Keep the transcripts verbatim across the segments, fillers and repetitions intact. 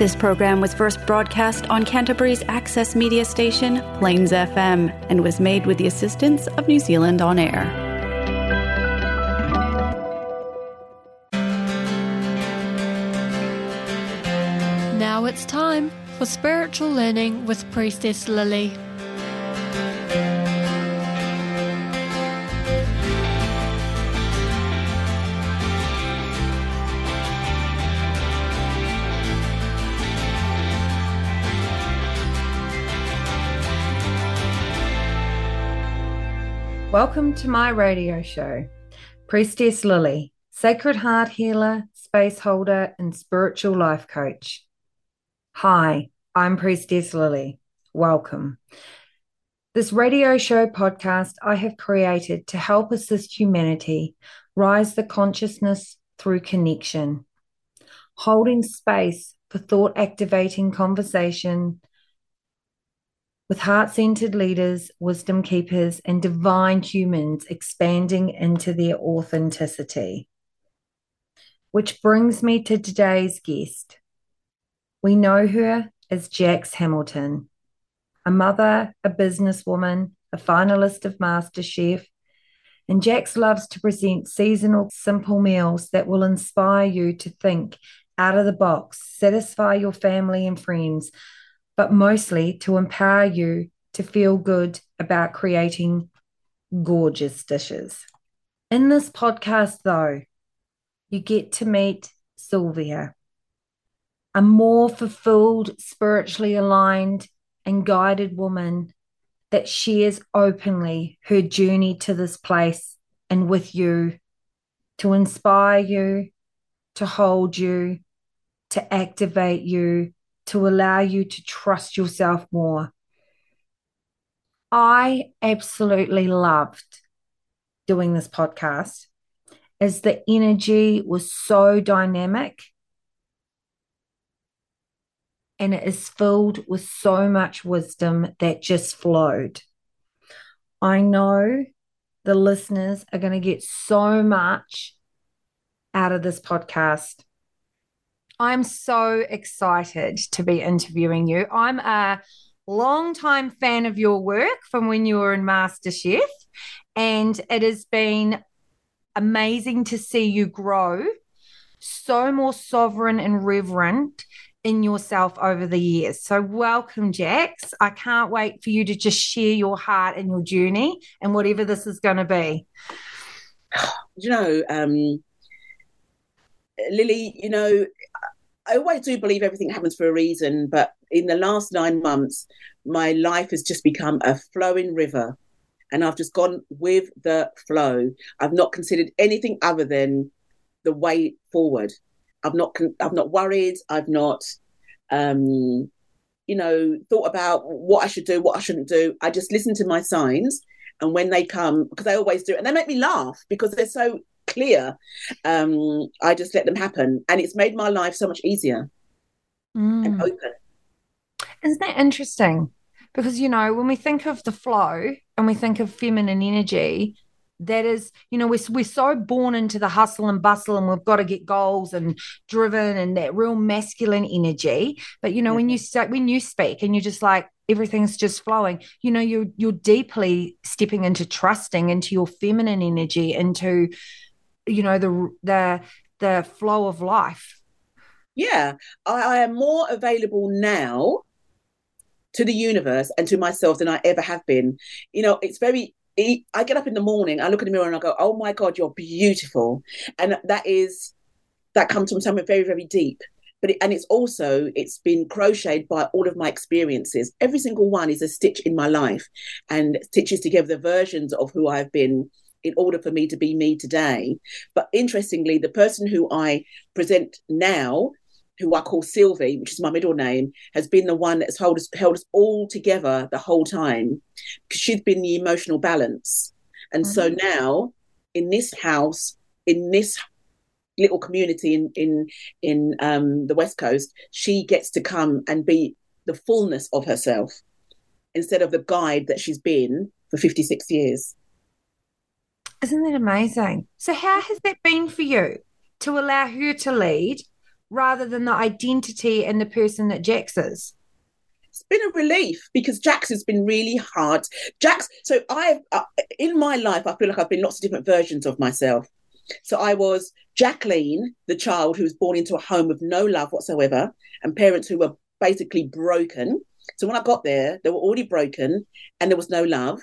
This program was first broadcast on Canterbury's access media station, Plains F M, and was made with the assistance of New Zealand On Air. Now it's time for Spiritual Learning with Priestess Lily. Welcome to my radio show, Priestess Lily, Sacred Heart Healer, Space Holder and Spiritual Life Coach. Hi, I'm Priestess Lily. Welcome. This radio show podcast I have created to help assist humanity rise the consciousness through connection, holding space for thought-activating conversation with heart-centered leaders, wisdom keepers, and divine humans expanding into their authenticity. Which brings me to today's guest. We know her as Jax Hamilton, a mother, a businesswoman, a finalist of MasterChef, and Jax loves to present seasonal simple meals that will inspire you to think out of the box, satisfy your family and friends, but mostly to empower you to feel good about creating gorgeous dishes. In this podcast, though, you get to meet Sylvia, a more fulfilled, spiritually aligned and guided woman that shares openly her journey to this place and with you, to inspire you, to hold you, to activate you, to allow you to trust yourself more. I absolutely loved doing this podcast as the energy was so dynamic and it is filled with so much wisdom that just flowed. I know the listeners are going to get so much out of this podcast. I'm so excited to be interviewing you. I'm a longtime fan of your work from when you were in MasterChef, and it has been amazing to see you grow so more sovereign and reverent in yourself over the years. So welcome, Jax. I can't wait for you to just share your heart and your journey and whatever this is going to be. You know, um, Lily, you know, I always do believe everything happens for a reason, but in the last nine months, my life has just become a flowing river, and I've just gone with the flow. I've not considered anything other than the way forward. I've not, I've not worried. I've not, um, you know, thought about what I should do, what I shouldn't do. I just listen to my signs, and when they come, because I always do, and they make me laugh because they're so clear. um I just let them happen, and it's made my life so much easier mm. and open. Isn't that interesting? Because, you know, when we think of the flow and we think of feminine energy, that is, you know, we're, we're so born into the hustle and bustle and we've got to get goals and driven and that real masculine energy. But, you know, mm-hmm. when you start, when you speak and you're just like, everything's just flowing, you know, you're you're deeply stepping into trusting into your feminine energy, into, you know, the the the flow of life. Yeah, I, I am more available now to the universe and to myself than I ever have been. You know, it's very, I get up in the morning, I look in the mirror and I go, oh my God, you're beautiful. And that is, that comes from somewhere very, very deep. But it, and it's also, it's been crocheted by all of my experiences. Every single one is a stitch in my life and stitches together the versions of who I've been in order for me to be me today. But interestingly, the person who I present now, who I call Sylvie, which is my middle name, has been the one that's held us, held us all together the whole time, because she's been the emotional balance. And mm-hmm. so now in this house, in this little community in in in um, the West Coast, she gets to come and be the fullness of herself instead of the guide that she's been for fifty-six years. Isn't that amazing? So how has that been for you to allow her to lead rather than the identity and the person that Jax is? It's been a relief because Jax has been really hard. Jax, so I've, uh, in my life, I feel like I've been lots of different versions of myself. So I was Jacqueline, the child who was born into a home with no love whatsoever and parents who were basically broken. So when I got there, they were already broken and there was no love.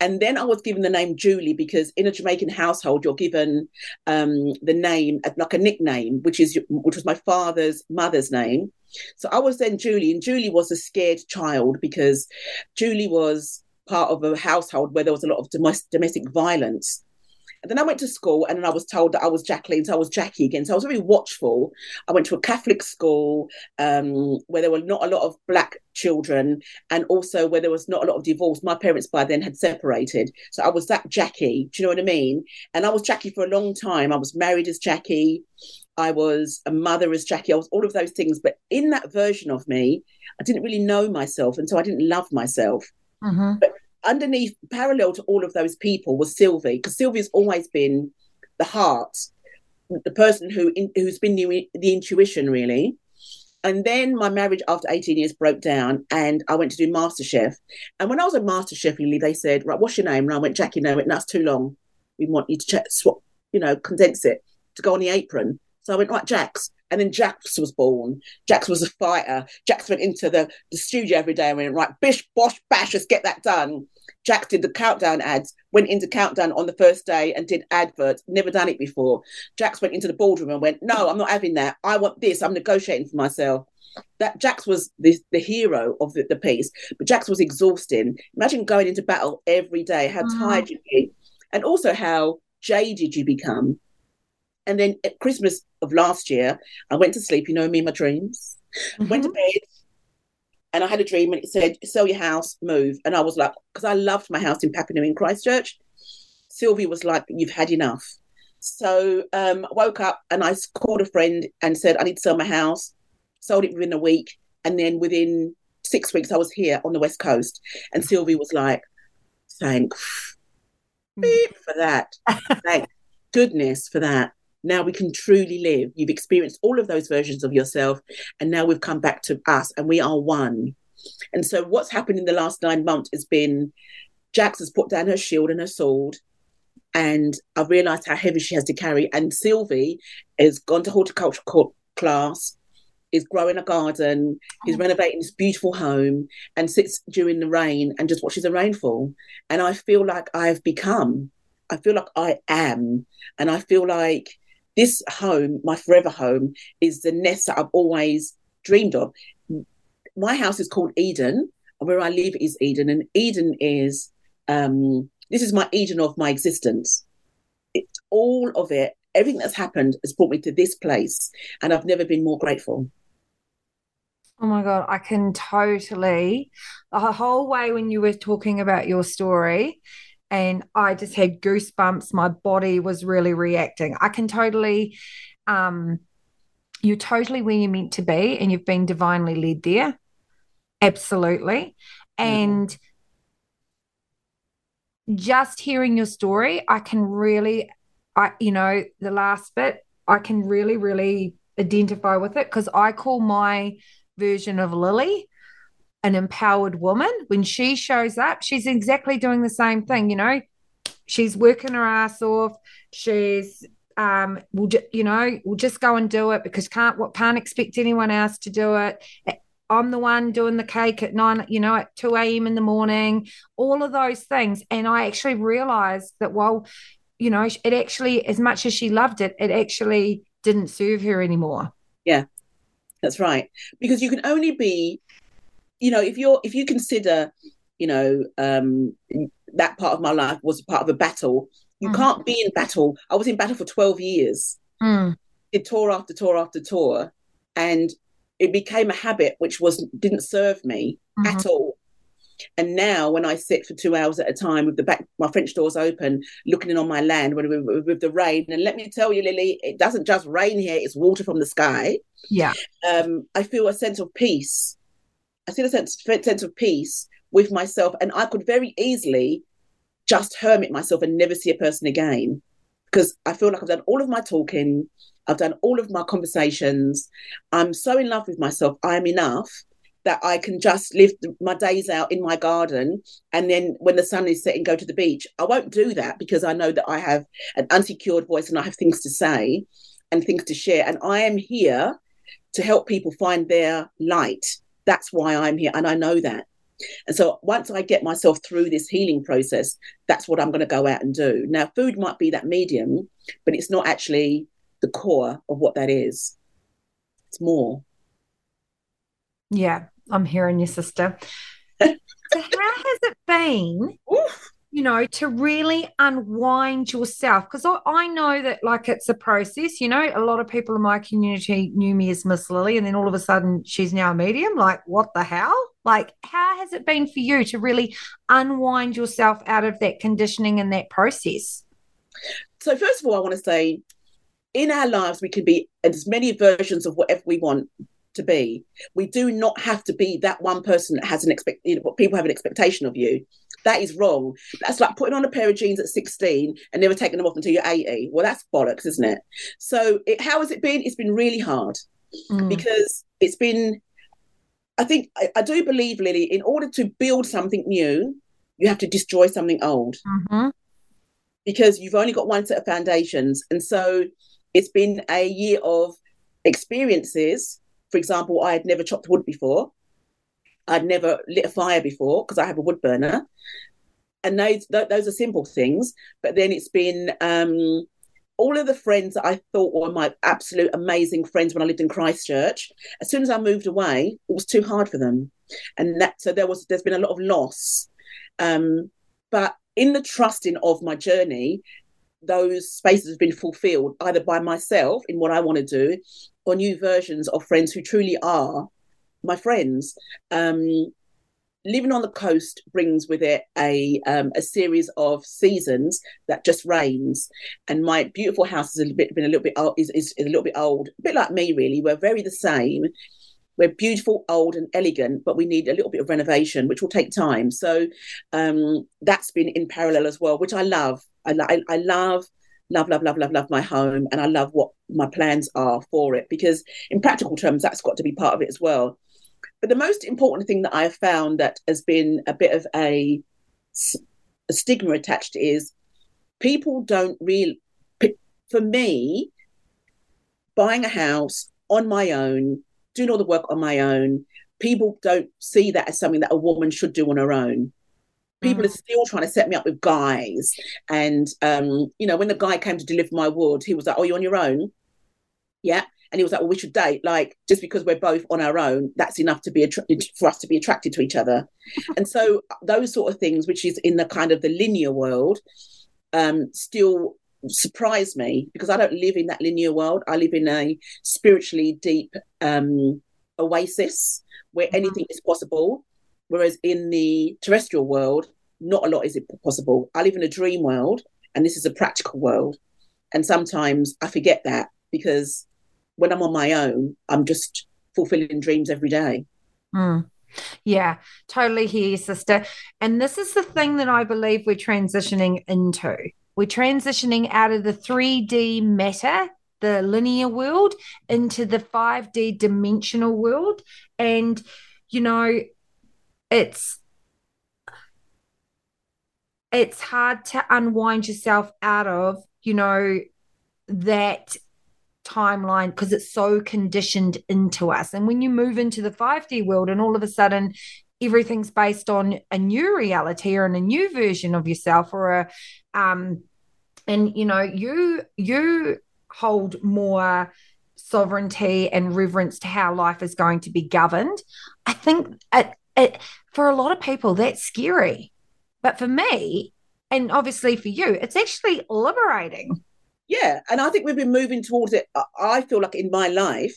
And then I was given the name Julie because in a Jamaican household, you're given um, the name, like a nickname, which is which was my father's mother's name. So I was then Julie, and Julie was a scared child because Julie was part of a household where there was a lot of domestic, domestic violence. And then I went to school and then I was told that I was Jacqueline, so I was Jackie again. So I was very watchful. I went to a Catholic school um, where there were not a lot of black children and also where there was not a lot of divorce. My parents by then had separated. So I was that Jackie, do you know what I mean? And I was Jackie for a long time. I was married as Jackie. I was a mother as Jackie. I was all of those things. But in that version of me, I didn't really know myself. And so I didn't love myself. Mm-hmm. But underneath, parallel to all of those people was Sylvie, because Sylvia's always been the heart, the person who in, who's been the, the intuition, really. And then my marriage after eighteen years broke down and I went to do MasterChef. And when I was at MasterChef, Lily, they said, right, what's your name? And I went, Jackie. No, that's too long. We want you to check, swap, you know, condense it to go on the apron. So I went, right, Jax. And then Jax was born. Jax was a fighter. Jax went into the, the studio every day and went, right, bish, bosh, bash, let's get that done. Jax did the countdown ads, went into countdown on the first day and did adverts, never done it before. Jax went into the boardroom and went, no, I'm not having that. I want this. I'm negotiating for myself. That Jax was the, the hero of the, the piece, but Jax was exhausting. Imagine going into battle every day, how mm. tired you get, and also how jaded you become. And then at Christmas of last year, I went to sleep, you know me, my dreams. Mm-hmm. Went to bed and I had a dream and it said, sell your house, move. And I was like, because I loved my house in Papua New in Christchurch. Sylvie was like, you've had enough. So um, I woke up and I called a friend and said, I need to sell my house. Sold it within a week. And then within six weeks, I was here on the West Coast. And Sylvie was like, thanks mm. for that. Thank goodness for that. Now we can truly live. You've experienced all of those versions of yourself. And now we've come back to us and we are one. And so what's happened in the last nine months has been Jax has put down her shield and her sword. And I've realised how heavy she has to carry. And Sylvie has gone to horticulture class, is growing a garden, is renovating this beautiful home and sits during the rain and just watches the rainfall. And I feel like I've become, I feel like I am. And I feel like this home, my forever home, is the nest that I've always dreamed of. My house is called Eden, and where I live is Eden. And Eden is, um, this is my Eden of my existence. It's all of it, everything that's happened has brought me to this place, and I've never been more grateful. Oh, my God, I can totally. The whole way when you were talking about your story, and I just had goosebumps. My body was really reacting. I can totally, um, you're totally where you're meant to be and you've been divinely led there. Absolutely. And mm. just hearing your story, I can really, I you know, the last bit, I can really, really identify with it because I call my version of Lily an empowered woman. When she shows up, she's exactly doing the same thing. You know, she's working her ass off. She's, um, we'll ju- you know, we'll just go and do it because can't what can't expect anyone else to do it. I'm the one doing the cake at nine, you know, at two a.m. in the morning. All of those things, and I actually realised that while, you know, it actually, as much as she loved it, it actually didn't serve her anymore. Yeah, that's right. Because you can only be. You know, if you're if you consider, you know, um, that part of my life was part of a battle, you mm. can't be in battle. I was in battle for twelve years, mm. did tour after tour after tour, and it became a habit which was didn't serve me mm-hmm. at all. And now when I sit for two hours at a time with the back, my French doors open, looking in on my land with, with, with the rain, and let me tell you, Lily, it doesn't just rain here; it's water from the sky. Yeah, um, I feel a sense of peace. I feel a sense, sense of peace with myself, and I could very easily just hermit myself and never see a person again. because I feel like I've done all of my talking. I've done all of my conversations. I'm so in love with myself. I am enough that I can just live my days out in my garden. And then when the sun is setting, go to the beach. I won't do that because I know that I have an unsecured voice and I have things to say and things to share. And I am here to help people find their light. That's why I'm here. And I know that. And so once I get myself through this healing process, that's what I'm going to go out and do. Now, food might be that medium, but it's not actually the core of what that is. It's more. Yeah, I'm hearing you, sister. So how has it been, Oof. you know, to really unwind yourself? Because I, I know that, like, it's a process, you know. A lot of people in my community knew me as Miss Lily, and then all of a sudden she's now a medium. Like, what the hell? Like, how has it been for you to really unwind yourself out of that conditioning and that process? So first of all, I want to say in our lives, we can be as many versions of whatever we want to be. We do not have to be that one person that has an expect, you know, what people have an expectation of you. That is wrong. That's like putting on a pair of jeans at sixteen and never taking them off until you're eighty. Well, that's bollocks, isn't it? So it, how has it been? It's been really hard mm. because it's been... I think I, I do believe, Lily, in order to build something new, you have to destroy something old mm-hmm. because you've only got one set of foundations. And so it's been a year of experiences. For example, I had never chopped wood before. I'd never lit a fire before because I have a wood burner. And those, th- those are simple things. But then it's been um, all of the friends that I thought were my absolute amazing friends when I lived in Christchurch. As soon as I moved away, it was too hard for them. And that, so there was, there's been a lot of loss. Um, but in the trusting of my journey, those spaces have been fulfilled either by myself in what I want to do or new versions of friends who truly are my friends. Um, living on the coast brings with it a um, a series of seasons that just rains. And my beautiful house is a bit been a little bit old, is, is a little bit old, a bit like me really. We're very the same. We're beautiful, old and elegant, but we need a little bit of renovation, which will take time. So um, that's been in parallel as well, which I love. I, I, I love, love, love, love, love, love my home. And I love what my plans are for it, because in practical terms, that's got to be part of it as well. But the most important thing that I have found that has been a bit of a, a stigma attached is people don't really, for me, buying a house on my own, doing all the work on my own, people don't see that as something that a woman should do on her own. People mm. are still trying to set me up with guys. And, um, you know, when the guy came to deliver my wood, he was like, oh, you're on your own? Yeah. And he was like, well, we should date. Like, just because we're both on our own, that's enough to be attra- for us to be attracted to each other. And so those sort of things, which is in the kind of the linear world, um, still surprise me, because I don't live in that linear world. I live in a spiritually deep um, oasis where mm-hmm. anything is possible. Whereas in the terrestrial world, not a lot is possible. I live in a dream world, and this is a practical world. And sometimes I forget that, because when I'm on my own, I'm just fulfilling dreams every day. Mm. Yeah, totally hear you, sister. And this is the thing that I believe we're transitioning into. We're transitioning out of the three D matter, the linear world, into the five D dimensional world. And, you know, It's it's hard to unwind yourself out of, you know, that timeline, because it's so conditioned into us. And when you move into the five D world and all of a sudden everything's based on a new reality or in a new version of yourself, or a um, and you know you you hold more sovereignty and reverence to how life is going to be governed. I think it. It, for a lot of people, that's scary. But for me, and obviously for you, it's actually liberating. Yeah, and I think we've been moving towards it. I feel like in my life,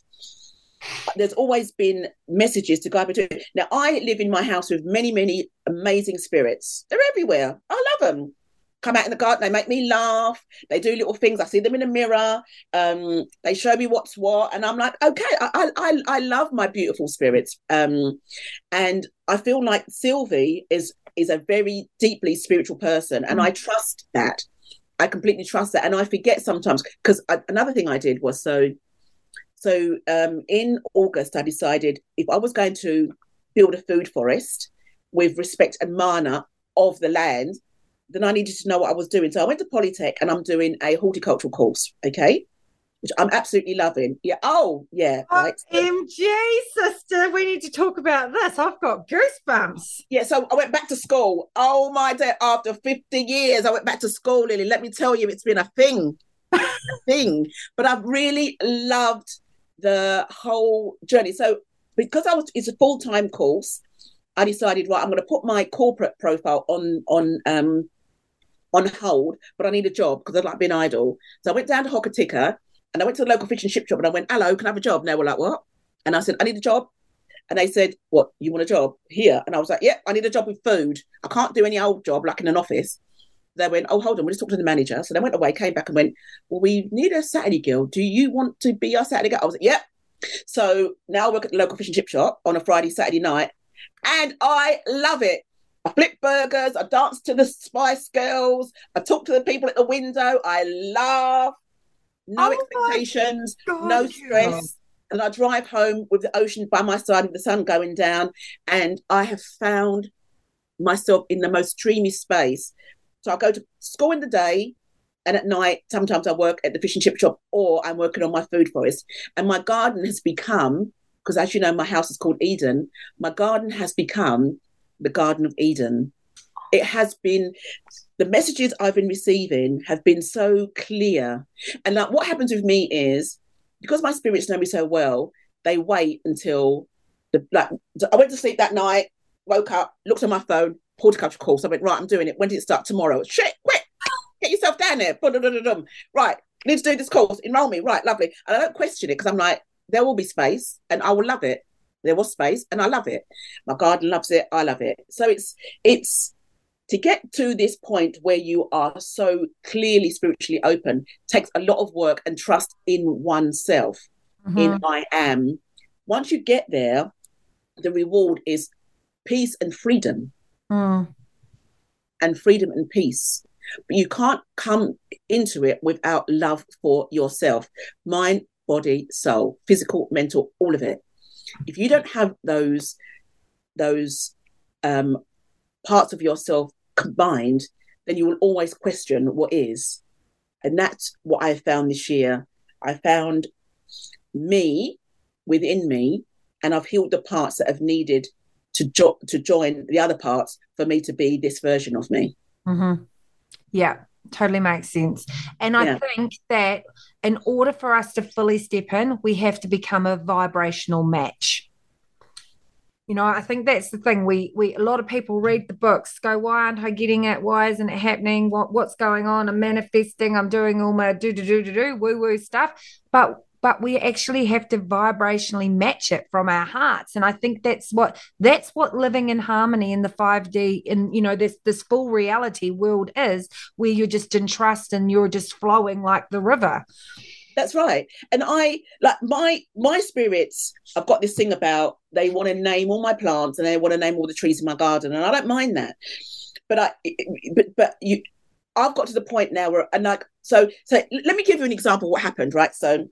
there's always been messages to guide me to it. Now, I live in my house with many, many amazing spirits. They're everywhere. I love them. Come out in the garden, they make me laugh. They do little things. I see them in a the mirror. Um, they show me what's what, and I'm like, okay, I I I love my beautiful spirits. Um, and I feel like Sylvie is is a very deeply spiritual person, and mm. I trust that. I completely trust that. And I forget sometimes, because another thing I did was, so so um, in August, I decided if I was going to build a food forest with respect and mana of the land, then I needed to know what I was doing. So I went to Polytech and I'm doing a horticultural course, okay, which I'm absolutely loving. Yeah. Oh, yeah. Right. O M G, sister, we need to talk about this. I've got goosebumps. Yeah, so I went back to school. Oh, my day. After fifty years, I went back to school, Lily. Let me tell you, it's been a thing. a thing. But I've really loved the whole journey. So because I was, it's a full-time course, I decided, right, I'm going to put my corporate profile on on um, on hold, but I need a job because I'd like been idle. So I went down to Hokitika and I went to the local fish and chip shop and I went, hello, can I have a job? And they were like, what? And I said, I need a job. And they said, what, you want a job here? And I was like, yeah, I need a job with food. I can't do any old job like in an office. They went, oh, hold on, we'll just talk to the manager. So they went away, came back and went, well, we need a Saturday girl. Do you want to be our Saturday girl? I was like, yeah. So now I work at the local fish and chip shop on a Friday, Saturday night. And I love it. I flip burgers. I dance to the Spice Girls. I talk to the people at the window. I laugh. No oh expectations, God, no stress. God. And I drive home with the ocean by my side with the sun going down. And I have found myself in the most dreamy space. So I go to school in the day and at night, sometimes I work at the fish and chip shop or I'm working on my food forest. And my garden has become... because as you know, my house is called Eden. My garden has become the Garden of Eden. It has been, the messages I've been receiving have been so clear. And like, what happens with me is, because my spirits know me so well, they wait until, the like, I went to sleep that night, woke up, looked at my phone, horticulture course. I went, right, I'm doing it. When did it start? Tomorrow. Shit, quick, get yourself down there. Right, need to do this course, enroll me. Right, lovely. And I don't question it because I'm like, there will be space and I will love it. There was space and I love it. My garden loves it. I love it. So it's it's to get to this point where you are so clearly spiritually open takes a lot of work and trust in oneself, mm-hmm. in I am. Once you get there, the reward is peace and freedom. Mm. And freedom and peace. But you can't come into it without love for yourself. Mine, body, soul, physical, mental, all of it. If you don't have those those um, parts of yourself combined, then you will always question what is. And that's what I found this year. I found me within me, and I've healed the parts that have needed to jo- to join the other parts for me to be this version of me. Mm-hmm. Yeah. Totally makes sense. And I yeah. think that in order for us to fully step in, we have to become a vibrational match. You know, I think that's the thing. We we a lot of people read the books, go, why aren't I getting it? Why isn't it happening? What what's going on? I'm manifesting, I'm doing all my do do do do do woo-woo stuff. But but we actually have to vibrationally match it from our hearts. And I think that's what that's what living in harmony in the five D, in, you know, this this full reality world is, where you're just in trust and you're just flowing like the river. That's right. And I, like my my spirits, I've got this thing about they want to name all my plants and they want to name all the trees in my garden. And I don't mind that. But I, but, but you, I've got to the point now where, and like, so, so let me give you an example of what happened, right? So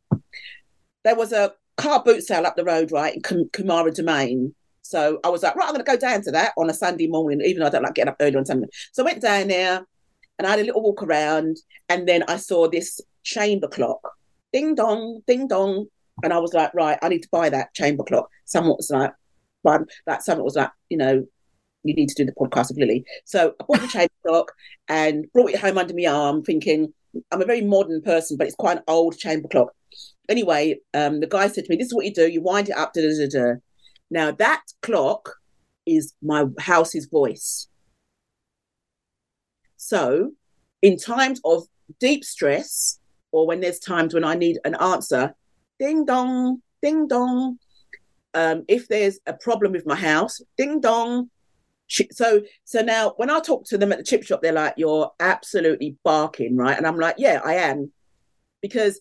there was a car boot sale up the road, right, in Kumara Domain. So I was like, right, I'm going to go down to that on a Sunday morning, even though I don't like getting up early on Sunday. So I went down there and I had a little walk around and then I saw this chamber clock. Ding dong, ding dong. And I was like, right, I need to buy that chamber clock. Someone was like, like someone was like, you know, you need to do the podcast of Lily. So I bought the chamber clock and brought it home under my arm thinking, I'm a very modern person, but it's quite an old chamber clock. Anyway, um, the guy said to me, this is what you do. You wind it up. Da, da, da, da. Now, that clock is my house's voice. So in times of deep stress or when there's times when I need an answer, ding dong, ding dong. Um, if there's a problem with my house, ding dong. So so now when I talk to them at the chip shop, they're like, you're absolutely barking, right? And I'm like, yeah, I am. Because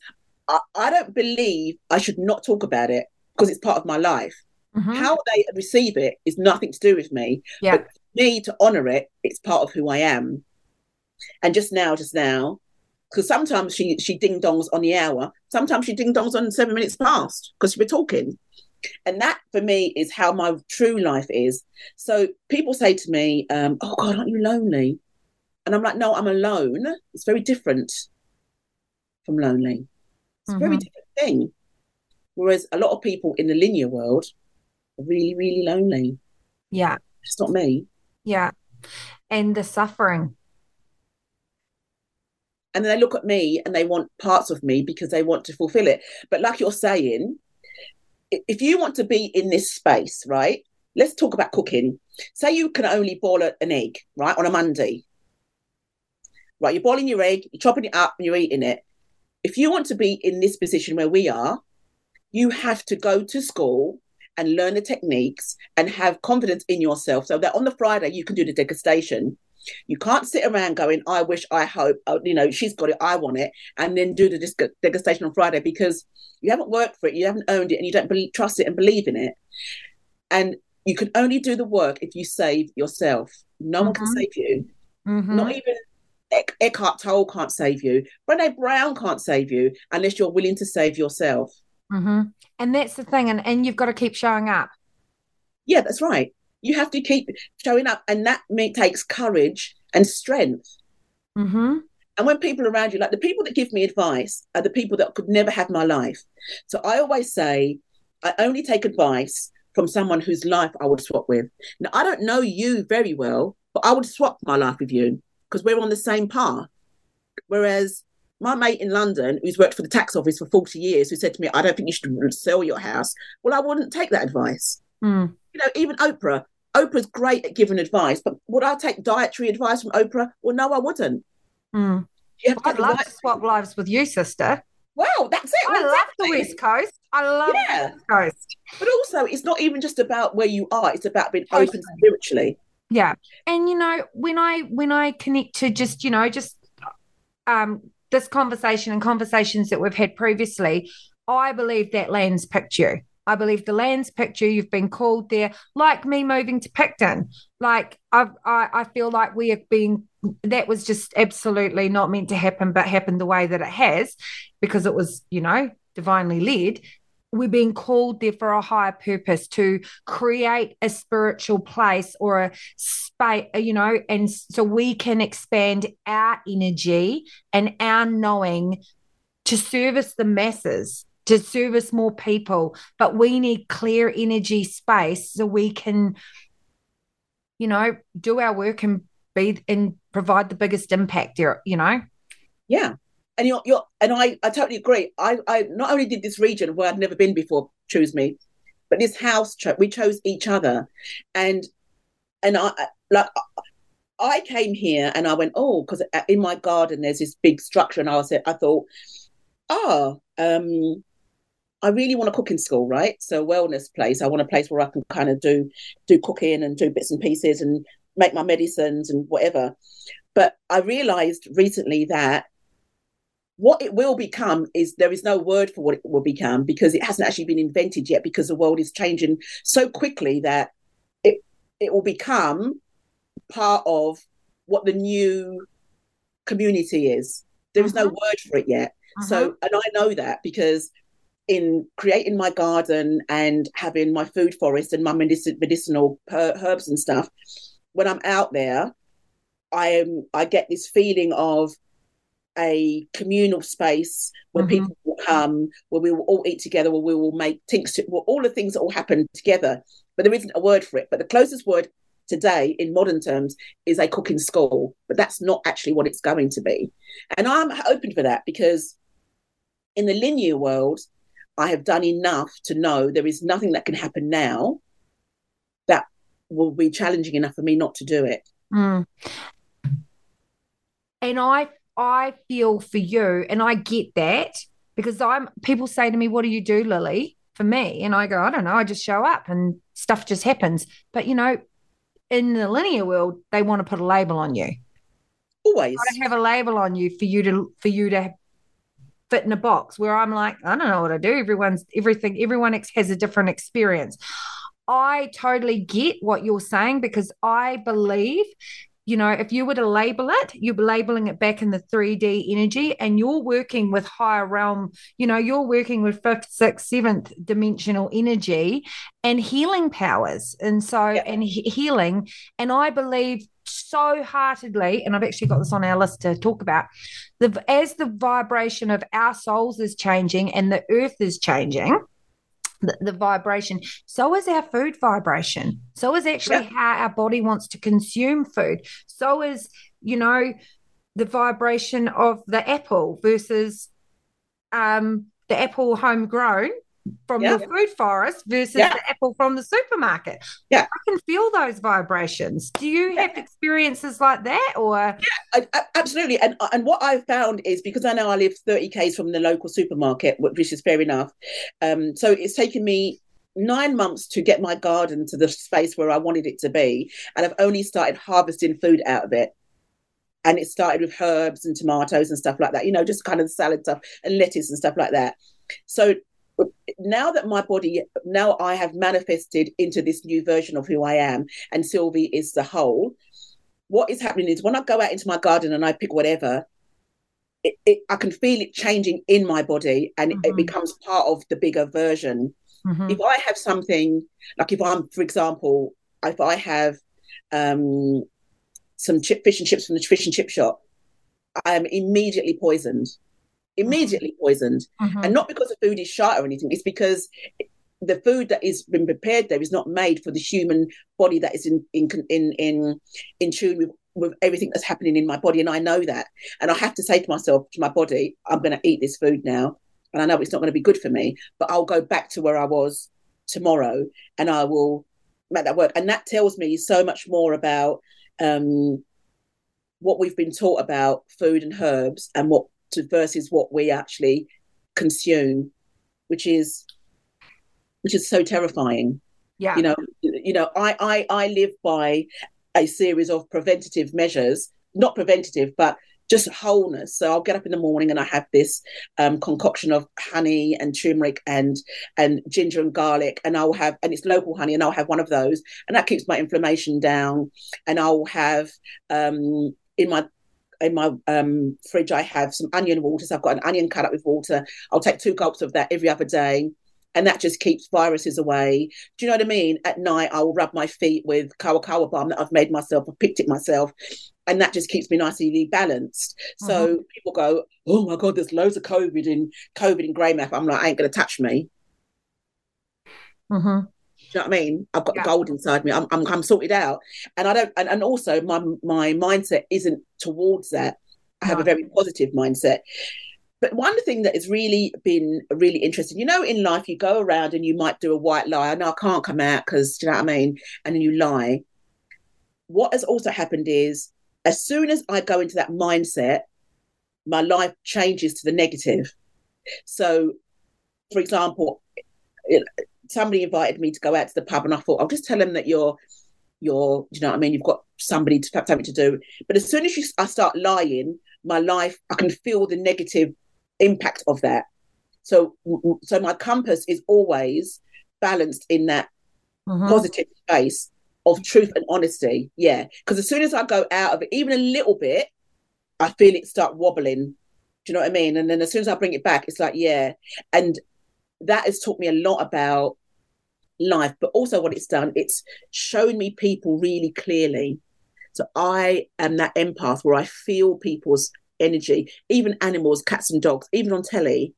I, I don't believe I should not talk about it because it's part of my life. Mm-hmm. How they receive it is nothing to do with me. Yeah. But for me to honour it, it's part of who I am. And just now, just now, because sometimes she she ding-dongs on the hour, sometimes she ding-dongs on seven minutes past because we're talking. And that, for me, is how my true life is. So people say to me, um, oh, God, aren't you lonely? And I'm like, no, I'm alone. It's very different from lonely. It's mm-hmm. a very different thing. Whereas a lot of people in the linear world are really, really lonely. Yeah. It's not me. Yeah. And the suffering. And then they look at me and they want parts of me because they want to fulfill it. But like you're saying, if you want to be in this space, right, let's talk about cooking. Say you can only boil an egg, right, on a Monday. Right, you're boiling your egg, you're chopping it up and you're eating it. If you want to be in this position where we are, you have to go to school and learn the techniques and have confidence in yourself so that on the Friday you can do the degustation. You can't sit around going, I wish, I hope, oh, you know, she's got it, I want it, and then do the disc- degustation on Friday because you haven't worked for it, you haven't owned it, and you don't believe, trust it and believe in it. And you can only do the work if you save yourself. No mm-hmm. one can save you. Mm-hmm. Not even e- Eckhart Tolle can't save you. Brené Brown can't save you unless you're willing to save yourself. Mm-hmm. And that's the thing. And, and you've got to keep showing up. Yeah, that's right. You have to keep showing up, and that takes courage and strength. Mm-hmm. And when people around you, like the people that give me advice are the people that could never have my life. So I always say I only take advice from someone whose life I would swap with. Now, I don't know you very well, but I would swap my life with you because we're on the same path. Whereas my mate in London, who's worked for the tax office for forty years, who said to me, I don't think you should sell your house. Well, I wouldn't take that advice. Mm. You know, even Oprah. Oprah's great at giving advice, but would I take dietary advice from Oprah? Well, no, I wouldn't. Mm. You have well, to I'd love right to swap lives with you, sister. Well, that's it. I well, love exactly. the West Coast. I love yeah. the West Coast. But also, it's not even just about where you are. It's about being open spiritually. Yeah. And, you know, when I when I connect to just, you know, just um, this conversation and conversations that we've had previously, I believe that land's picked you. I believe the land's picked you. You've been called there, like me moving to Picton. Like I've, I, I feel like we have been. That was just absolutely not meant to happen, but happened the way that it has, because it was, you know, divinely led. We're being called there for a higher purpose, to create a spiritual place or a space, you know, and so we can expand our energy and our knowing to service the masses, to service more people, but we need clear energy space so we can, you know, do our work and be and provide the biggest impact there, you know? Yeah. And you're, you're and I, I totally agree. I, I not only did this region where I'd never been before choose me, but this house cho- we chose each other. And and I like I came here and I went, oh, because in my garden there's this big structure, and I said I thought, oh, um I really want a cooking school, right? So a wellness place. I want a place where I can kind of do do cooking and do bits and pieces and make my medicines and whatever. But I realized recently that what it will become is, there is no word for what it will become because it hasn't actually been invented yet, because the world is changing so quickly that it it will become part of what the new community is. There is no word for it yet. Uh-huh. So, and I know that because in creating my garden and having my food forest and my medic- medicinal per- herbs and stuff, when I'm out there, I am I get this feeling of a communal space where mm-hmm. people will come, where we will all eat together, where we will make tincture, where all the things that all happen together. But there isn't a word for it. But the closest word today in modern terms is a cooking school, but that's not actually what it's going to be. And I'm open for that because in the linear world, I have done enough to know there is nothing that can happen now that will be challenging enough for me not to do it. Mm. And I, I feel for you, and I get that, because I'm. People say to me, what do you do, Lily, for me? And I go, I don't know, I just show up and stuff just happens. But, you know, in the linear world, they want to put a label on you. Always. They have a label on you for you to for you to fit in a box. Where I'm like, I don't know what I do. Everyone's everything. Everyone ex- has a different experience. I totally get what you're saying, because I believe you know, if you were to label it, you're labeling it back in the three D energy, and you're working with higher realm, you know, you're working with fifth, sixth, seventh dimensional energy and healing powers. And so, yeah. and he- healing. And I believe so heartedly, and I've actually got this on our list to talk about, the, as the vibration of our souls is changing and the earth is changing, The, the vibration, so is our food vibration, so is actually yeah. how our body wants to consume food, so is, you know, the vibration of the apple versus um the apple homegrown from yeah. your food forest versus yeah. the apple from the supermarket. Yeah, I can feel those vibrations. Do you yeah. have experiences like that? Or yeah, I, I, absolutely. And and what I've found is, because I know I live thirty kays from the local supermarket, which is fair enough. Um, so it's taken me nine months to get my garden to the space where I wanted it to be, and I've only started harvesting food out of it. And it started with herbs and tomatoes and stuff like that. You know, just kind of salad stuff and lettuce and stuff like that. So now that my body, now I have manifested into this new version of who I am, and Sylvie is the whole, what is happening is when I go out into my garden and I pick whatever, it, it, I can feel it changing in my body, and mm-hmm. it, it becomes part of the bigger version. Mm-hmm. If I have something, like if I'm, for example, if I have um, some chip, fish and chips from the fish and chip shop, I am immediately poisoned. immediately poisoned mm-hmm. and not because the food is shite or anything, it's because the food that is been prepared there is not made for the human body that is in in in in, in tune with, with everything that's happening in my body. And I know that, and I have to say to myself, to my body, I'm going to eat this food now, and I know it's not going to be good for me, but I'll go back to where I was tomorrow and I will make that work. And that tells me so much more about um what we've been taught about food and herbs and what to versus what we actually consume, which is which is so terrifying. Yeah, you know, you know, I I I live by a series of preventative measures, not preventative, but just wholeness. So I'll get up in the morning and I have this um, concoction of honey and turmeric and and ginger and garlic, and I'll have, and it's local honey, and I'll have one of those, and that keeps my inflammation down. And I'll have um, in my in my um, fridge, I have some onion water. So I've got an onion cut up with water. I'll take two gulps of that every other day. And that just keeps viruses away. Do you know what I mean? At night, I'll rub my feet with Kawakawa balm that I've made myself. I've picked it myself. And that just keeps me nicely balanced. Mm-hmm. So people go, oh my God, there's loads of COVID in COVID in grey matter. I'm like, I ain't going to touch me. Mm-hmm. Do you know what I mean? I've got yeah. gold inside me. I'm, I'm I'm sorted out, and I don't. And, and also, my my mindset isn't towards that. I have no. a very positive mindset. But one thing that has really been really interesting, you know, in life, you go around and you might do a white lie. I know I can't come out because, do you know what I mean? And then you lie. What has also happened is, as soon as I go into that mindset, my life changes to the negative. So, for example, it, somebody invited me to go out to the pub, and I thought, I'll just tell them that you're, you're, you know what I mean? You've got somebody to have something to do. But as soon as you, I start lying, my life, I can feel the negative impact of that. So, so my compass is always balanced in that mm-hmm. positive space of truth and honesty. Yeah. Because as soon as I go out of it, even a little bit, I feel it start wobbling. Do you know what I mean? And then as soon as I bring it back, it's like, yeah. And that has taught me a lot about life, but also what it's done, it's shown me people really clearly. So I am that empath where I feel people's energy, even animals, cats and dogs, even on telly,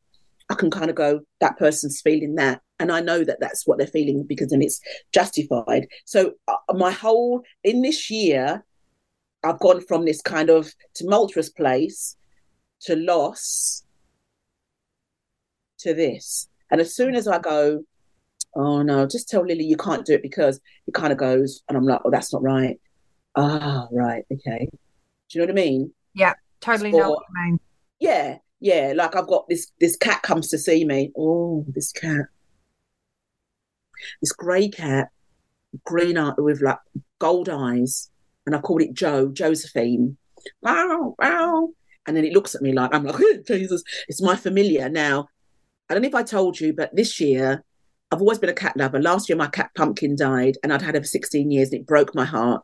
I can kind of go, that person's feeling that. And I know that that's what they're feeling, because then it's justified. So my whole, in this year, I've gone from this kind of tumultuous place to loss to this. And as soon as I go, oh, no, just tell Lily you can't do it, because it kind of goes, and I'm like, oh, that's not right. Ah, oh, right, okay. Do you know what I mean? Yeah, totally or, know what you mean. Yeah, yeah, like I've got this, this cat comes to see me. Oh, this cat. This grey cat, green eye with, like, gold eyes, and I called it Joe, Josephine. Wow, wow. And then it looks at me like, I'm like, Jesus, it's my familiar now. I don't know if I told you, but this year, I've always been a cat lover. Last year, my cat Pumpkin died, and I'd had her for sixteen years, and it broke my heart.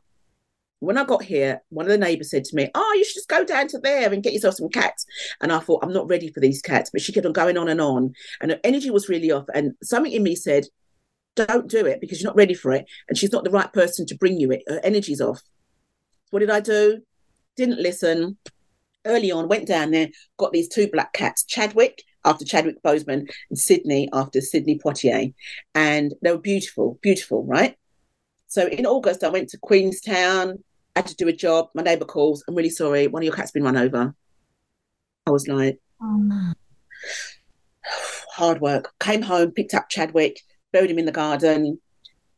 when I got here, one of the neighbours said to me, oh, you should just go down to there and get yourself some cats. And I thought, I'm not ready for these cats. But she kept on going on and on. And her energy was really off. And something in me said, don't do it because you're not ready for it. And she's not the right person to bring you it. Her energy's off. What did I do? Didn't listen. Early on, went down there, got these two black cats, Chadwick after Chadwick Boseman and Sydney after Sydney Poitier. And they were beautiful, beautiful, right? So in August, I went to Queenstown, I had to do a job. My neighbour calls, I'm really sorry, one of your cats been run over. I was like, oh, no. Hard work. Came home, picked up Chadwick, buried him in the garden.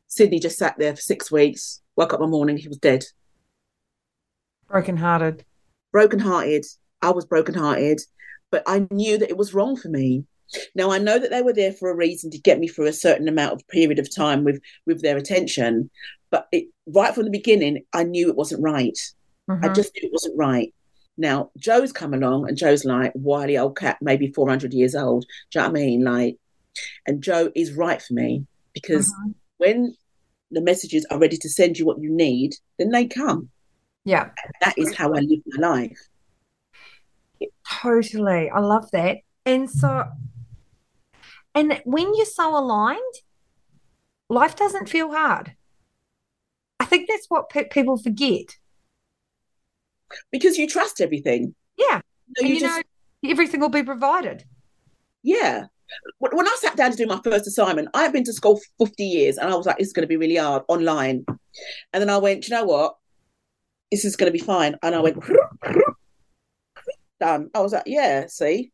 Sydney just sat there for six weeks. Woke up one morning, he was dead. Broken hearted. Broken hearted. I was broken hearted. But I knew that it was wrong for me. Now, I know that they were there for a reason to get me through a certain amount of period of time with, with their attention. But it, right from the beginning, I knew it wasn't right. Mm-hmm. I just knew it wasn't right. Now, Joe's come along and Joe's like wily old cat, maybe four hundred years old. Do you know what I mean? Like, and Joe is right for me because mm-hmm. when the messages are ready to send you what you need, then they come. Yeah. And that is how I live my life. Totally. I love that. And so... And when you're so aligned, life doesn't feel hard. I think that's what pe- people forget. Because you trust everything. Yeah. So and you, you just... know, everything will be provided. Yeah. When I sat down to do my first assignment, I had been to school for fifty years and I was like, this is going to be really hard online. And then I went, do you know what? This is going to be fine. And I went, done. I was like, yeah, see?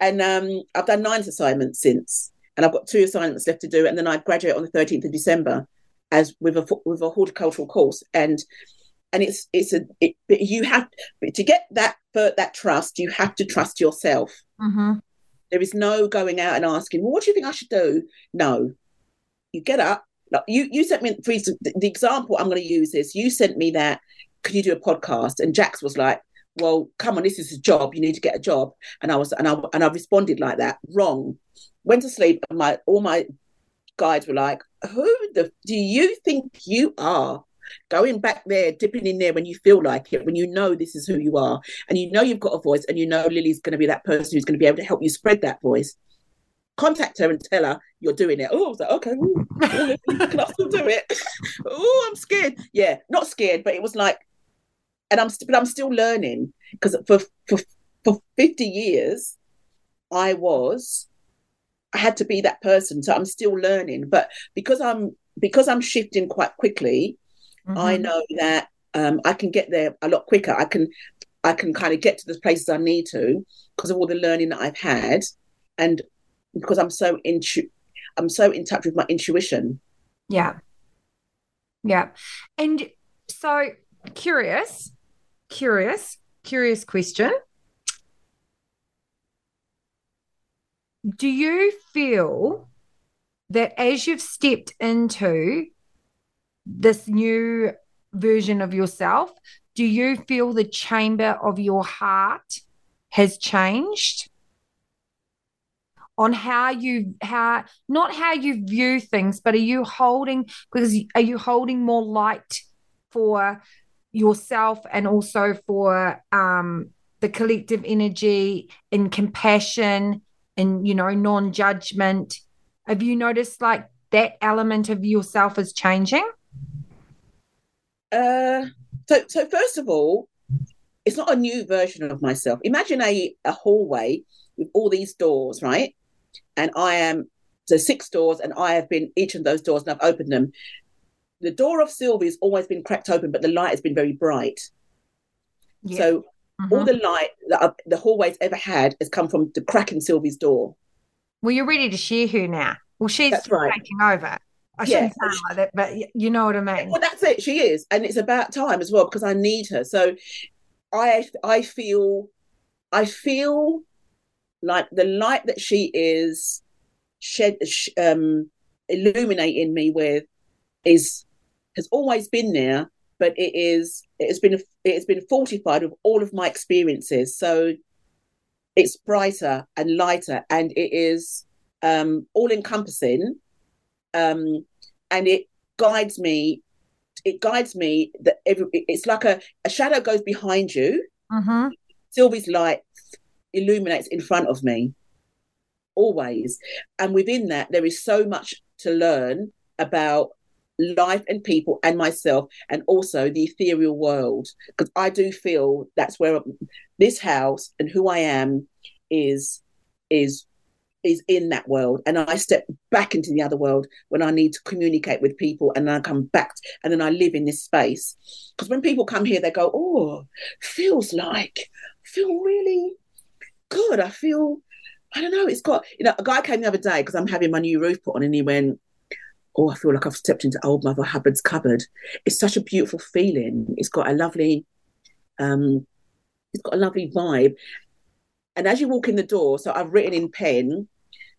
And um, I've done nine assignments since, and I've got two assignments left to do. And then I graduate on the thirteenth of December, as with a with a horticultural course. And and it's it's a it, but you have to get that for that trust. You have to trust yourself. Mm-hmm. There is no going out and asking, well, what do you think I should do? No, you get up. Like, you you sent me for instance, the, the example I'm going to use is you sent me that. Could you do a podcast? And Jax was like, well, come on, this is a job. You need to get a job. And I was, and I, and I responded like that. Wrong. Went to sleep, and my all my guides were like, "Who the do you think you are? Going back there, dipping in there when you feel like it, when you know this is who you are, and you know you've got a voice, and you know Lily's going to be that person who's going to be able to help you spread that voice. Contact her and tell her you're doing it." Oh, I was like, okay, ooh, can I still do it? Oh, I'm scared. Yeah, not scared, but it was like. And I'm, st- but I'm still learning because for, for for fifty years, I was, I had to be that person. So I'm still learning. But because I'm because I'm shifting quite quickly, mm-hmm. I know that um, I can get there a lot quicker. I can I can kind of get to the places I need to because of all the learning that I've had, and because I'm so intu- I'm so in touch with my intuition. Yeah, yeah, and so curious. Curious, curious question. Do you feel that as you've stepped into this new version of yourself, do you feel the chamber of your heart has changed? On how you, how not how you view things, but are you holding, because are you holding more light for yourself and also for um, the collective energy and compassion and, you know, non-judgment? Have you noticed like that element of yourself is changing? Uh, so, so first of all, it's not a new version of myself. Imagine a, a hallway with all these doors, right? And I am, so six doors, and I have been each of those doors and I've opened them. The door of Sylvie has always been cracked open, but the light has been very bright. Yeah. So mm-hmm. all the light that I've, the hallway's ever had has come from the crack in Sylvie's door. Well, you're ready to share her now. Well, she's that's right. taking over. I yeah. shouldn't sound like that, but you know what I mean. Well, that's it. She is. And it's about time as well because I need her. So I I feel I feel like the light that she is shed, um, illuminating me with is... has always been there, but it is it has been it has been fortified with all of my experiences. So it's brighter and lighter, and it is um, all encompassing, um, and it guides me it guides me that every, it's like a, a shadow goes behind you. Mm-hmm. Sylvie's light illuminates in front of me always. And within that, there is so much to learn about life and people and myself, and also the ethereal world, because I do feel that's where this house and who I am is is is in that world. And I step back into the other world when I need to communicate with people, and then I come back and then I live in this space. Because when people come here, they go, oh, feels like I feel really good. I feel, I don't know, it's got, you know, a guy came the other day because I'm having my new roof put on, and he went, oh, I feel like I've stepped into old Mother Hubbard's cupboard. It's such a beautiful feeling. It's got a lovely, um, it's got a lovely vibe. And as you walk in the door, so I've written in pen,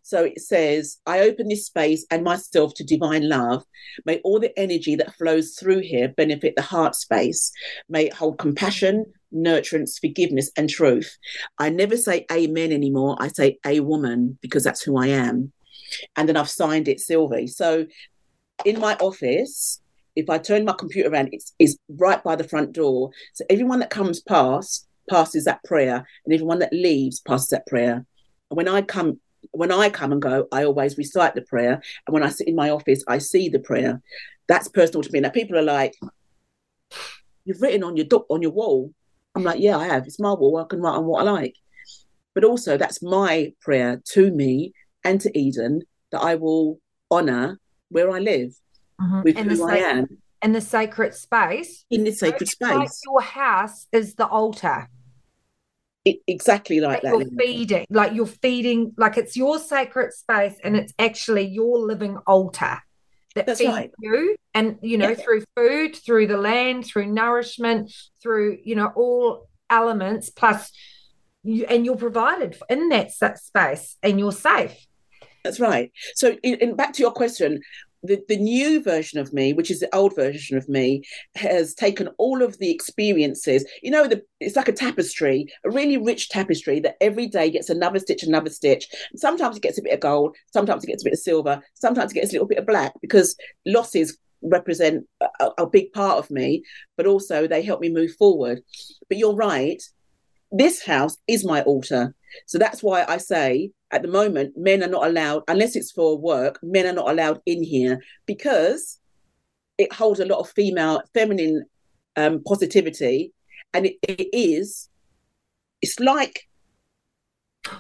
so it says, I open this space and myself to divine love. May all the energy that flows through here benefit the heart space. May it hold compassion, nurturance, forgiveness, and truth. I never say amen anymore. I say a woman, because that's who I am. And then I've signed it, Sylvie. So in my office, if I turn my computer around, it's, it's right by the front door. So everyone that comes past passes that prayer, and everyone that leaves passes that prayer. And when I come, when I come and go, I always recite the prayer. And when I sit in my office, I see the prayer. That's personal to me. Now people are like, "You've written on your do- on your wall." I'm like, "Yeah, I have. It's my wall. I can write on what I like." But also, that's my prayer to me and to Eden, that I will honour where I live, mm-hmm. with and who sacred, I am. In the sacred space. In the sacred space. Like your house is the altar. It, exactly like that. that you're feeding, like you're feeding, like it's your sacred space, and it's actually your living altar that That's feeds right. you. And, you know, yeah. through food, through the land, through nourishment, through, you know, all elements, plus, you, and you're provided in that space and you're safe. That's right. So in, in back to your question, the, the new version of me, which is the old version of me, has taken all of the experiences. You know, the, it's like a tapestry, a really rich tapestry that every day gets another stitch, another stitch. And sometimes it gets a bit of gold. Sometimes it gets a bit of silver. Sometimes it gets a little bit of black, because losses represent a, a big part of me, but also they help me move forward. But you're right. This house is my altar. So that's why I say, at the moment, men are not allowed, unless it's for work, men are not allowed in here, because it holds a lot of female, feminine um, positivity. And it, it is, it's like,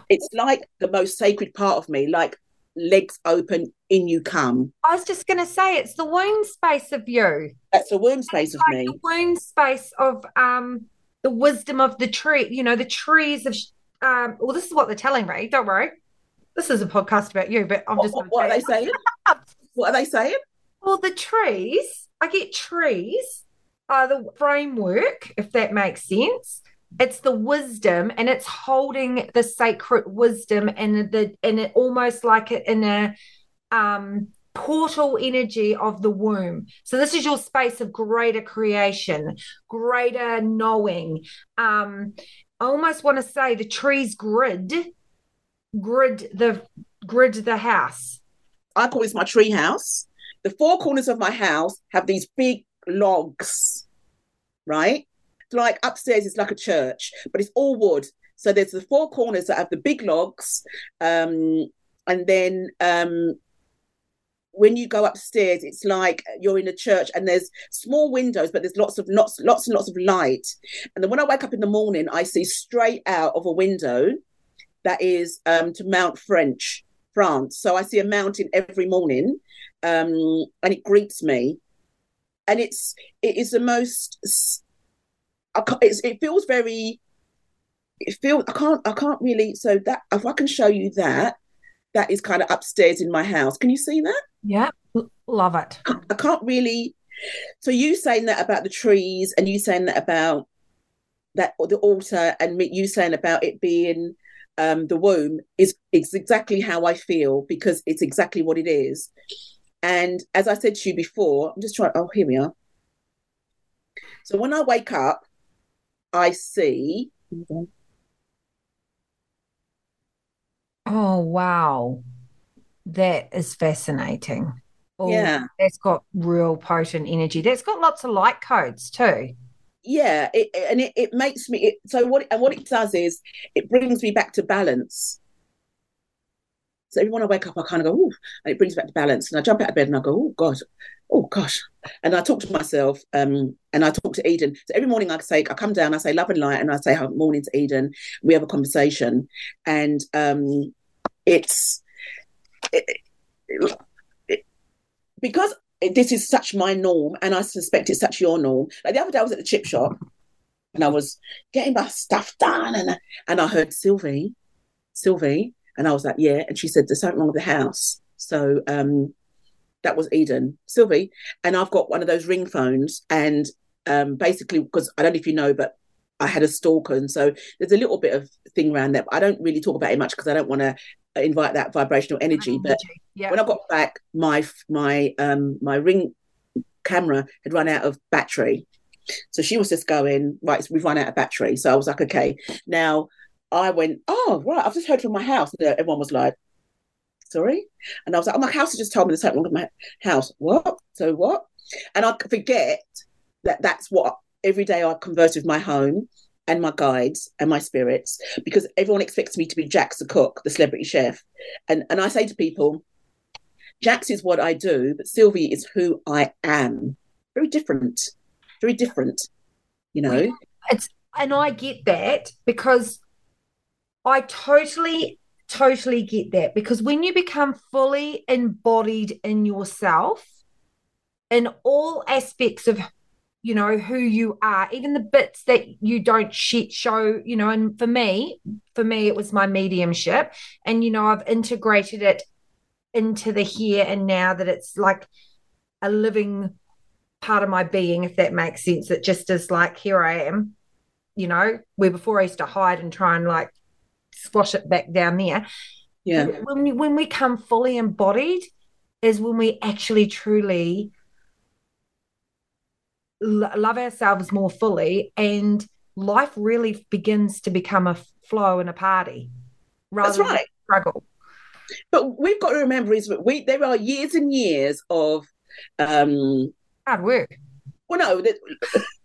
it's like the most sacred part of me, like legs open, in you come. I was just going to say, it's the womb space of you. That's the womb space it's of like me. The womb space of um, the wisdom of the tree, you know, the trees of... Um, well, this is what they're telling me. Don't worry. This is a podcast about you, but I'm just... What, what are they saying? What are they saying? Well, the trees, I get trees, are the framework, if that makes sense. It's the wisdom, and it's holding the sacred wisdom, and the and it almost like it in a um, portal energy of the womb. So this is your space of greater creation, greater knowing, um I almost want to say the trees grid, grid the grid the house. I call this my tree house. The four corners of my house have these big logs, right? It's like upstairs is like a church, but it's all wood. So there's the four corners that have the big logs, um, and then um, when you go upstairs, it's like you're in a church, and there's small windows, but there's lots of lots, lots and lots of light. And then when I wake up in the morning, I see straight out of a window that is um, to Mount French, France. So I see a mountain every morning, um, and it greets me. And it's it is the most. I it's, it feels very. It feels I can't I can't really. So that if I can show you that. That is kind of upstairs in my house. Can you see that? Yeah, love it. I can't really. So you saying that about the trees, and you saying that about that the altar, and you saying about it being um, the womb is it's exactly how I feel, because it's exactly what it is. And as I said to you before, I'm just trying. Oh, here we are. So when I wake up, I see. Okay. Oh, wow. That is fascinating. All, yeah. That's got real potent energy. That's got lots of light codes too. Yeah, it, and it, it makes me it, so what and what it does is it brings me back to balance. So every when I wake up, I kind of go, oh, and it brings me back to balance. And I jump out of bed and I go, oh, God, oh, gosh. And I talk to myself um, and I talk to Eden. So every morning I say, I come down, I say love and light, and I say oh, morning to Eden. We have a conversation. And um, it's it, it, it, because this is such my norm, and I suspect it's such your norm. Like the other day I was at the chip shop and I was getting my stuff done and I, and I heard Sylvie, Sylvie, and I was like, yeah. And she said, there's something wrong with the house. So um, that was Eden, Sylvie. And I've got one of those ring phones. And um, basically, because I don't know if you know, but I had a stalker. And so there's a little bit of thing around that. But I don't really talk about it much because I don't want to invite that vibrational energy. But yeah. When I got back, my my um, my ring camera had run out of battery. So she was just going, right, we've run out of battery. So I was like, okay, now... I went, oh, right, I've just heard from my house. And everyone was like, sorry? And I was like, oh, my house has just told me there's something wrong with my house. What? So what? And I forget that that's what every day I converse with my home and my guides and my spirits, because everyone expects me to be Jax the cook, the celebrity chef. And, and I say to people, Jax is what I do, but Sylvie is who I am. Very different, very different, you know. It's, and I get that because... I totally, totally get that, because when you become fully embodied in yourself, in all aspects of, you know, who you are, even the bits that you don't show, you know, and for me, for me, it was my mediumship. And, you know, I've integrated it into the here and now, that it's like a living part of my being, if that makes sense. It just is like, here I am, you know, where before I used to hide and try and like, squash it back down there. Yeah. When we, when we come fully embodied is when we actually truly lo- love ourselves more fully, and life really begins to become a flow and a party rather That's right. than a struggle. But we've got to remember is we there are years and years of um, hard work. Well, no, that,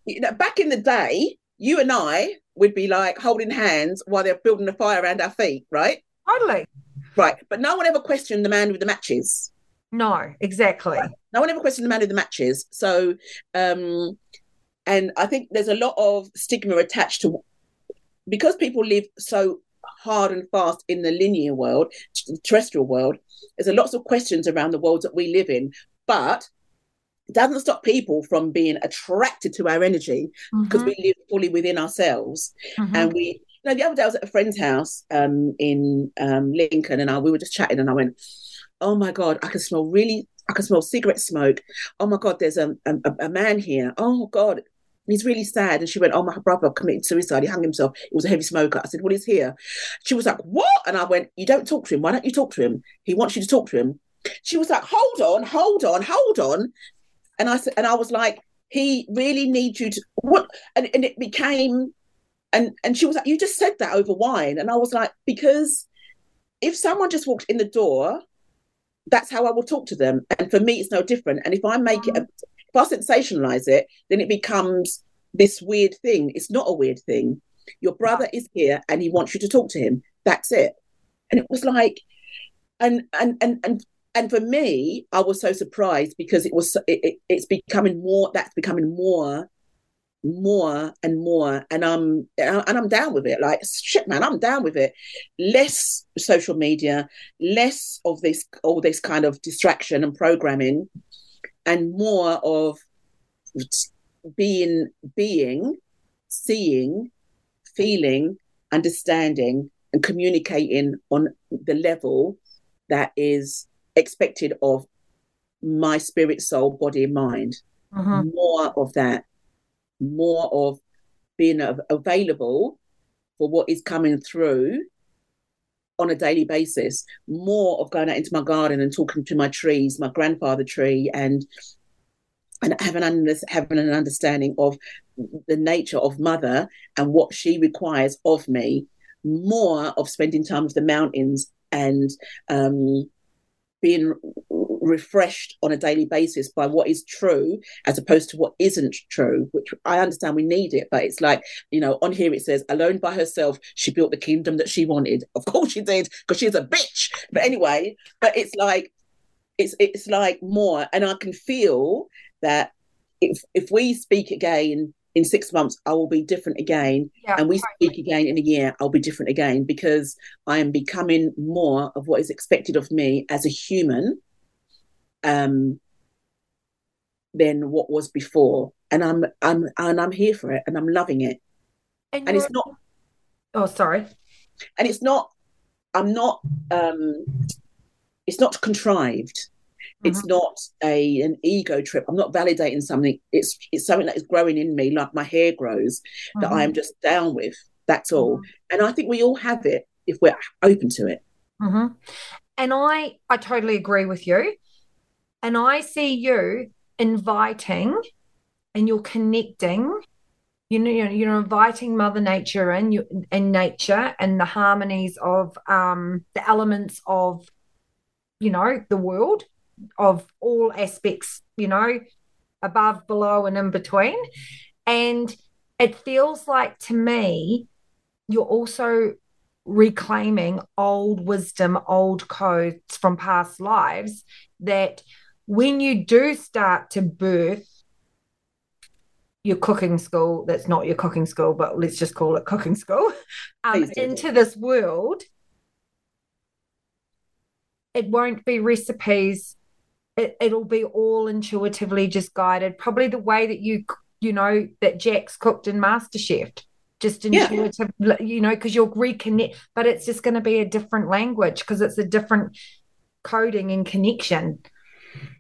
you know, back in the day, you and I would be like holding hands while they're building a fire around our feet, right? Totally. Right. But no one ever questioned the man with the matches. No, exactly. Right. No one ever questioned the man with the matches. So, um, and I think there's a lot of stigma attached to, because people live so hard and fast in the linear world, the terrestrial world, there's a lots of questions around the worlds that we live in. But it doesn't stop people from being attracted to our energy, because mm-hmm. we live fully within ourselves. Mm-hmm. And we, you know, the other day I was at a friend's house um, in um, Lincoln, and I, we were just chatting, and I went, oh my God, I can smell really, I can smell cigarette smoke. Oh my God, there's a, a, a man here. Oh God, he's really sad. And she went, oh, my brother committed suicide. He hung himself. He was a heavy smoker. I said, well, he's here. She was like, what? And I went, you don't talk to him. Why don't you talk to him? He wants you to talk to him. She was like, hold on, hold on, hold on. And I said, and I was like, he really needs you to what? And, and it became, and and she was like, you just said that over wine. And I was like, because if someone just walked in the door, that's how I will talk to them. And for me, it's no different. And if I make it, if I sensationalize it, then it becomes this weird thing. It's not a weird thing. Your brother is here, and he wants you to talk to him. That's it. And it was like, and and and and. And for me, I was so surprised, because it was it, it, it's becoming more. That's becoming more, more and more. And I'm and I'm down with it. Like shit, man, I'm down with it. Less social media, less of this all this kind of distraction and programming, and more of being, being, seeing, feeling, understanding, and communicating on the level that is expected of my spirit, soul, body, and mind. Uh-huh. More of that, more of being av- available for what is coming through on a daily basis, more of going out into my garden and talking to my trees, my grandfather tree, and and having an, under- having an understanding of the nature of mother and what she requires of me, more of spending time with the mountains and um being refreshed on a daily basis by what is true as opposed to what isn't true, which I understand we need it, but it's like, you know, on here it says, alone by herself, she built the kingdom that she wanted. Of course she did, because she's a bitch. But anyway, but it's like, it's it's like more, and I can feel that if if we speak again in six months, I will be different again. Yeah, and we right. speak again in a year, I'll be different again, because I am becoming more of what is expected of me as a human um, than what was before. And I'm I'm and I'm here for it, and I'm loving it. And, and it's not. Oh, sorry. And it's not. I'm not. Um, it's not contrived. It's mm-hmm. not a an ego trip. I'm not validating something. It's it's something that is growing in me, like my hair grows, mm-hmm. that I am just down with. That's all. Mm-hmm. And I think we all have it if we're open to it. Mm-hmm. And I, I totally agree with you. And I see you inviting, and you're connecting. You know, you're inviting Mother Nature in, you and nature and the harmonies of um, the elements of, you know, the world, of all aspects, you know, above, below, and in between. And it feels like to me you're also reclaiming old wisdom, old codes from past lives, that when you do start to birth your cooking school — that's not your cooking school, but let's just call it cooking school — um, into this world, it won't be recipes. It, it'll be all intuitively just guided, probably the way that you, you know, that Jax cooked in MasterChef, just intuitive, yeah. you know, because you'll reconnect, but it's just going to be a different language because it's a different coding and connection.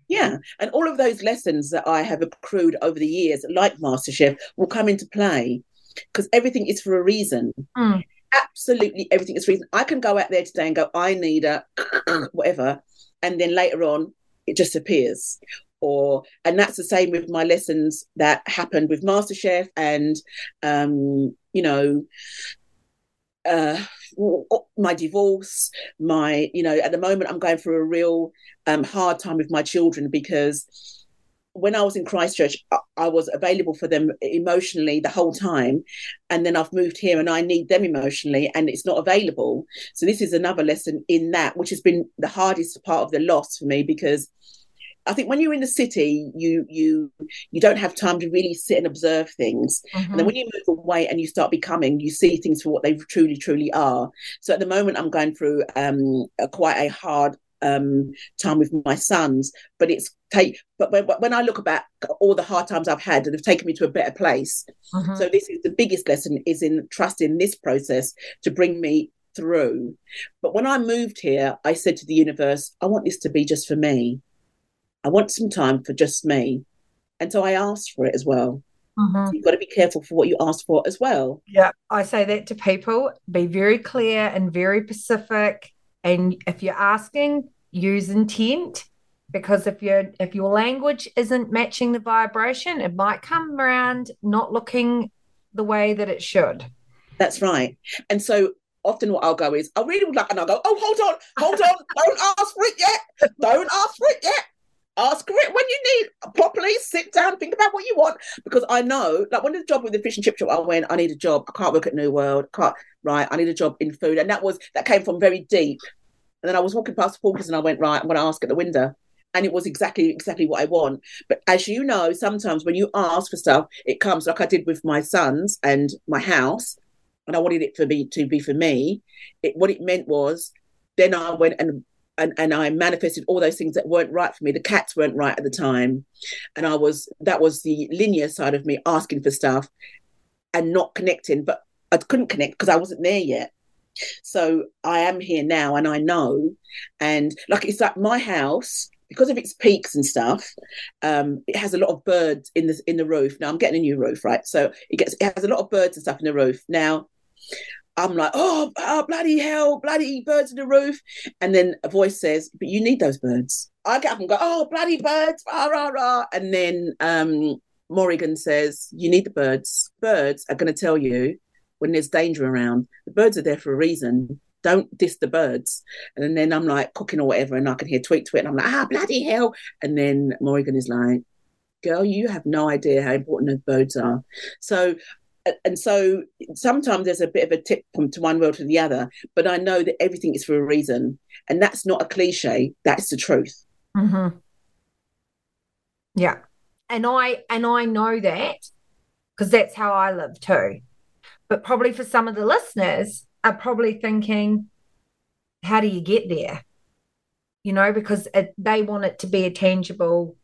Yeah, and all of those lessons that I have accrued over the years, like MasterChef, will come into play because everything is for a reason. Mm. Absolutely everything is for a reason. I can go out there today and go, I need a whatever, and then later on, it just appears. Or and that's the same with my lessons that happened with MasterChef and um you know uh my divorce, my you know at the moment I'm going through a real um hard time with my children, because when I was in Christchurch I, I was available for them emotionally the whole time, and then I've moved here and I need them emotionally and it's not available. So this is another lesson in that, which has been the hardest part of the loss for me, because I think when you're in the city, you you you don't have time to really sit and observe things. Mm-hmm. And then when you move away and you start becoming, you see things for what they truly, truly are. So at the moment, I'm going through um, a, quite a hard um, time with my sons. But it's take. But when, when I look back, all the hard times I've had, that have taken me to a better place. Mm-hmm. So this is the biggest lesson, is in trusting this process to bring me through. But when I moved here, I said to the universe, I want this to be just for me. I want some time for just me. And so I asked for it as well. Mm-hmm. So you've got to be careful for what you ask for as well. Yeah, I say that to people. Be very clear and very specific. And if you're asking, use intent, because if you're, if your language isn't matching the vibration, it might come around not looking the way that it should. That's right. And so often what I'll go is, I really would like, and I'll go, oh, hold on, hold on, don't ask for it yet. Don't ask for it yet. Ask for it when you need. Properly sit down, think about what you want. Because I know, like when the job with the fish and chip shop, I went, I need a job. I can't work at New World. I can't, right, I need a job in food. And that was, that came from very deep. And then I was walking past Paul's and I went, right, I'm going to ask at the window. And it was exactly, exactly what I want. But as you know, sometimes when you ask for stuff, it comes, like I did with my sons and my house. And I wanted it for me to be for me. It, what it meant was, then I went and And, and I manifested all those things that weren't right for me. The cats weren't right at the time. And I was, that was the linear side of me asking for stuff and not connecting. But I couldn't connect because I wasn't there yet. So I am here now and I know. And like, it's like my house, because of its peaks and stuff, um, it has a lot of birds in the, in the roof. Now I'm getting a new roof, right? So it gets, it has a lot of birds and stuff in the roof. Now, I'm like, oh, oh, bloody hell, bloody birds in the roof. And then a voice says, but you need those birds. I get up and go, oh, bloody birds, rah, rah, rah. And then um, Morrigan says, you need the birds. Birds are going to tell you when there's danger around. The birds are there for a reason. don't diss the birds. And then I'm like cooking or whatever, and I can hear tweet tweet, and I'm like, ah, bloody hell. And then Morrigan is like, girl, you have no idea how important those birds are. So, and so sometimes there's a bit of a tip from to one world to the other, but I know that everything is for a reason. And that's not a cliche. That's the truth. Mm-hmm. Yeah. And I, and I know that because that's how I live too. But probably for some of the listeners are probably thinking, how do you get there? You know, because it, they want it to be a tangible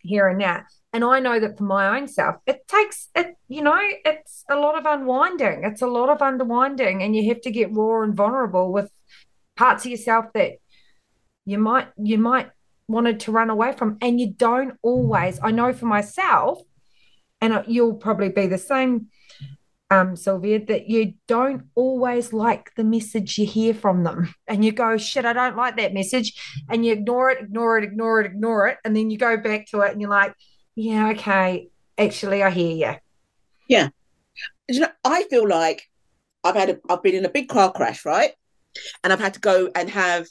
here and now. And I know that for my own self, it takes, it. you know, it's a lot of unwinding. It's a lot of underwinding, and you have to get raw and vulnerable with parts of yourself that you might, you might wanted to run away from. And you don't always, I know for myself, and you'll probably be the same, um, Sylvia, that you don't always like the message you hear from them. And you go, shit, I don't like that message. And you ignore it, ignore it, ignore it, ignore it. And then you go back to it and you're like, yeah, okay, actually I hear you. Yeah. You know, I feel like I've had a, I've been in a big car crash, right? And I've had to go and have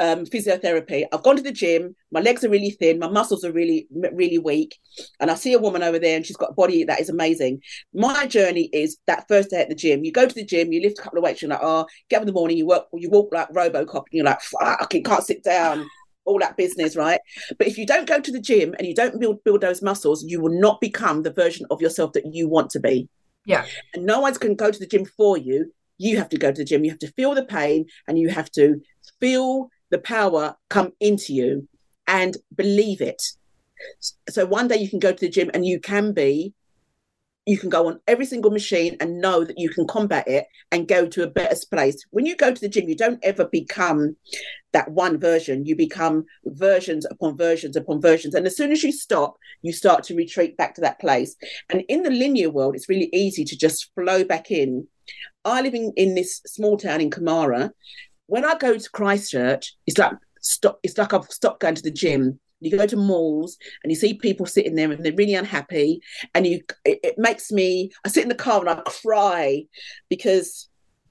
um, physiotherapy. I've gone to the gym. My legs are really thin. My muscles are really, really weak. And I see a woman over there and she's got a body that is amazing. My journey is that first day at the gym. You go to the gym, you lift a couple of weights. You're like, oh, get up in the morning. You work, you walk like Robocop. And you're like, fuck, you can't sit down. All that business, right? But if you don't go to the gym and you don't build build those muscles, you will not become the version of yourself that you want to be. Yeah. And no one can go to the gym for you. You have to go to the gym. You have to feel the pain and you have to feel the power come into you and believe it. So one day you can go to the gym and you can be, you can go on every single machine and know that you can combat it and go to a better place. When you go to the gym, you don't ever become that one version. You become versions upon versions upon versions. And as soon as you stop, you start to retreat back to that place. And in the linear world, it's really easy to just flow back in. I live in, in this small town in Kumara. When I go to Christchurch, it's like, stop, it's like I've stopped going to the gym. You go to malls and you see people sitting there and they're really unhappy, and you it, it makes me I sit in the car and I cry because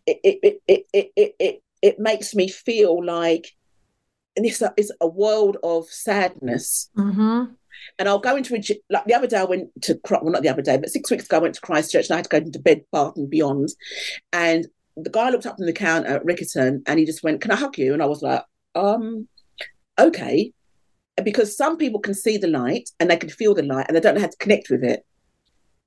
it it it it it it, it makes me feel like, and it's a, it's a world of sadness. Mm-hmm. And I'll go into a like the other day I went to well not the other day but six weeks ago I went to Christchurch and I had to go into Bed Bath and Beyond, and the guy looked up from the counter at Rickerton and he just went, can I hug you? And I was like, um okay. Because some people can see the light and they can feel the light and they don't know how to connect with it.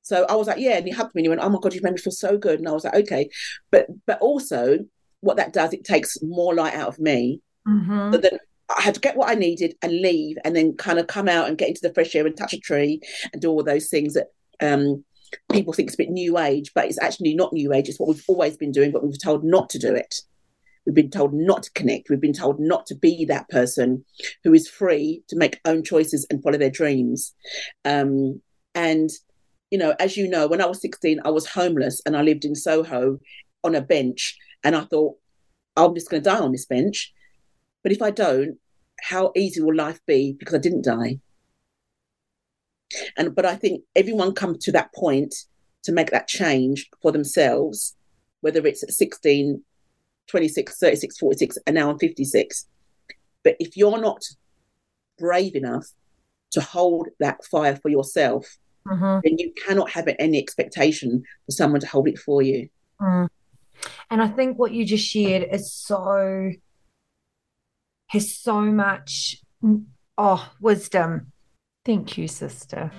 So I was like, yeah. And he hugged me and he went, oh my God, you've made me feel so good. And I was like, okay. But but also what that does, it takes more light out of me. Mm-hmm. So then I had to get what I needed and leave and then kind of come out and get into the fresh air and touch a tree and do all those things that um, people think is a bit new age, but it's actually not new age. It's what we've always been doing, but we've been told not to do it. We've been told not to connect. We've been told not to be that person who is free to make own choices and follow their dreams. Um, and, you know, as you know, when I was sixteen, I was homeless and I lived in Soho on a bench. And I thought, I'm just going to die on this bench. But if I don't, how easy will life be? Because I didn't die. And but I think everyone comes to that point to make that change for themselves, whether it's at sixteen, twenty-six, thirty-six, forty-six, and now I'm fifty-six. But if you're not brave enough to hold that fire for yourself, mm-hmm. then you cannot have any expectation for someone to hold it for you. Mm. And I think what you just shared is so, has so much, oh, wisdom. Thank you, sister.